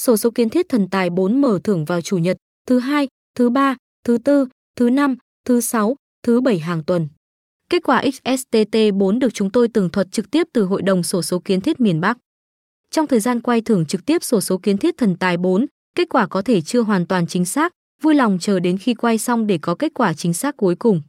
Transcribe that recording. sổ số kiến thiết thần tài 4 mở thưởng vào chủ nhật, thứ hai, thứ ba, thứ tư, thứ năm, thứ sáu, thứ bảy hàng tuần. Kết quả XSTT4 được chúng tôi tường thuật trực tiếp từ Hội đồng Xổ số Kiến thiết miền Bắc. Trong thời gian quay thưởng trực tiếp Xổ số Kiến thiết Thần Tài 4, kết quả có thể chưa hoàn toàn chính xác, vui lòng chờ đến khi quay xong để có kết quả chính xác cuối cùng.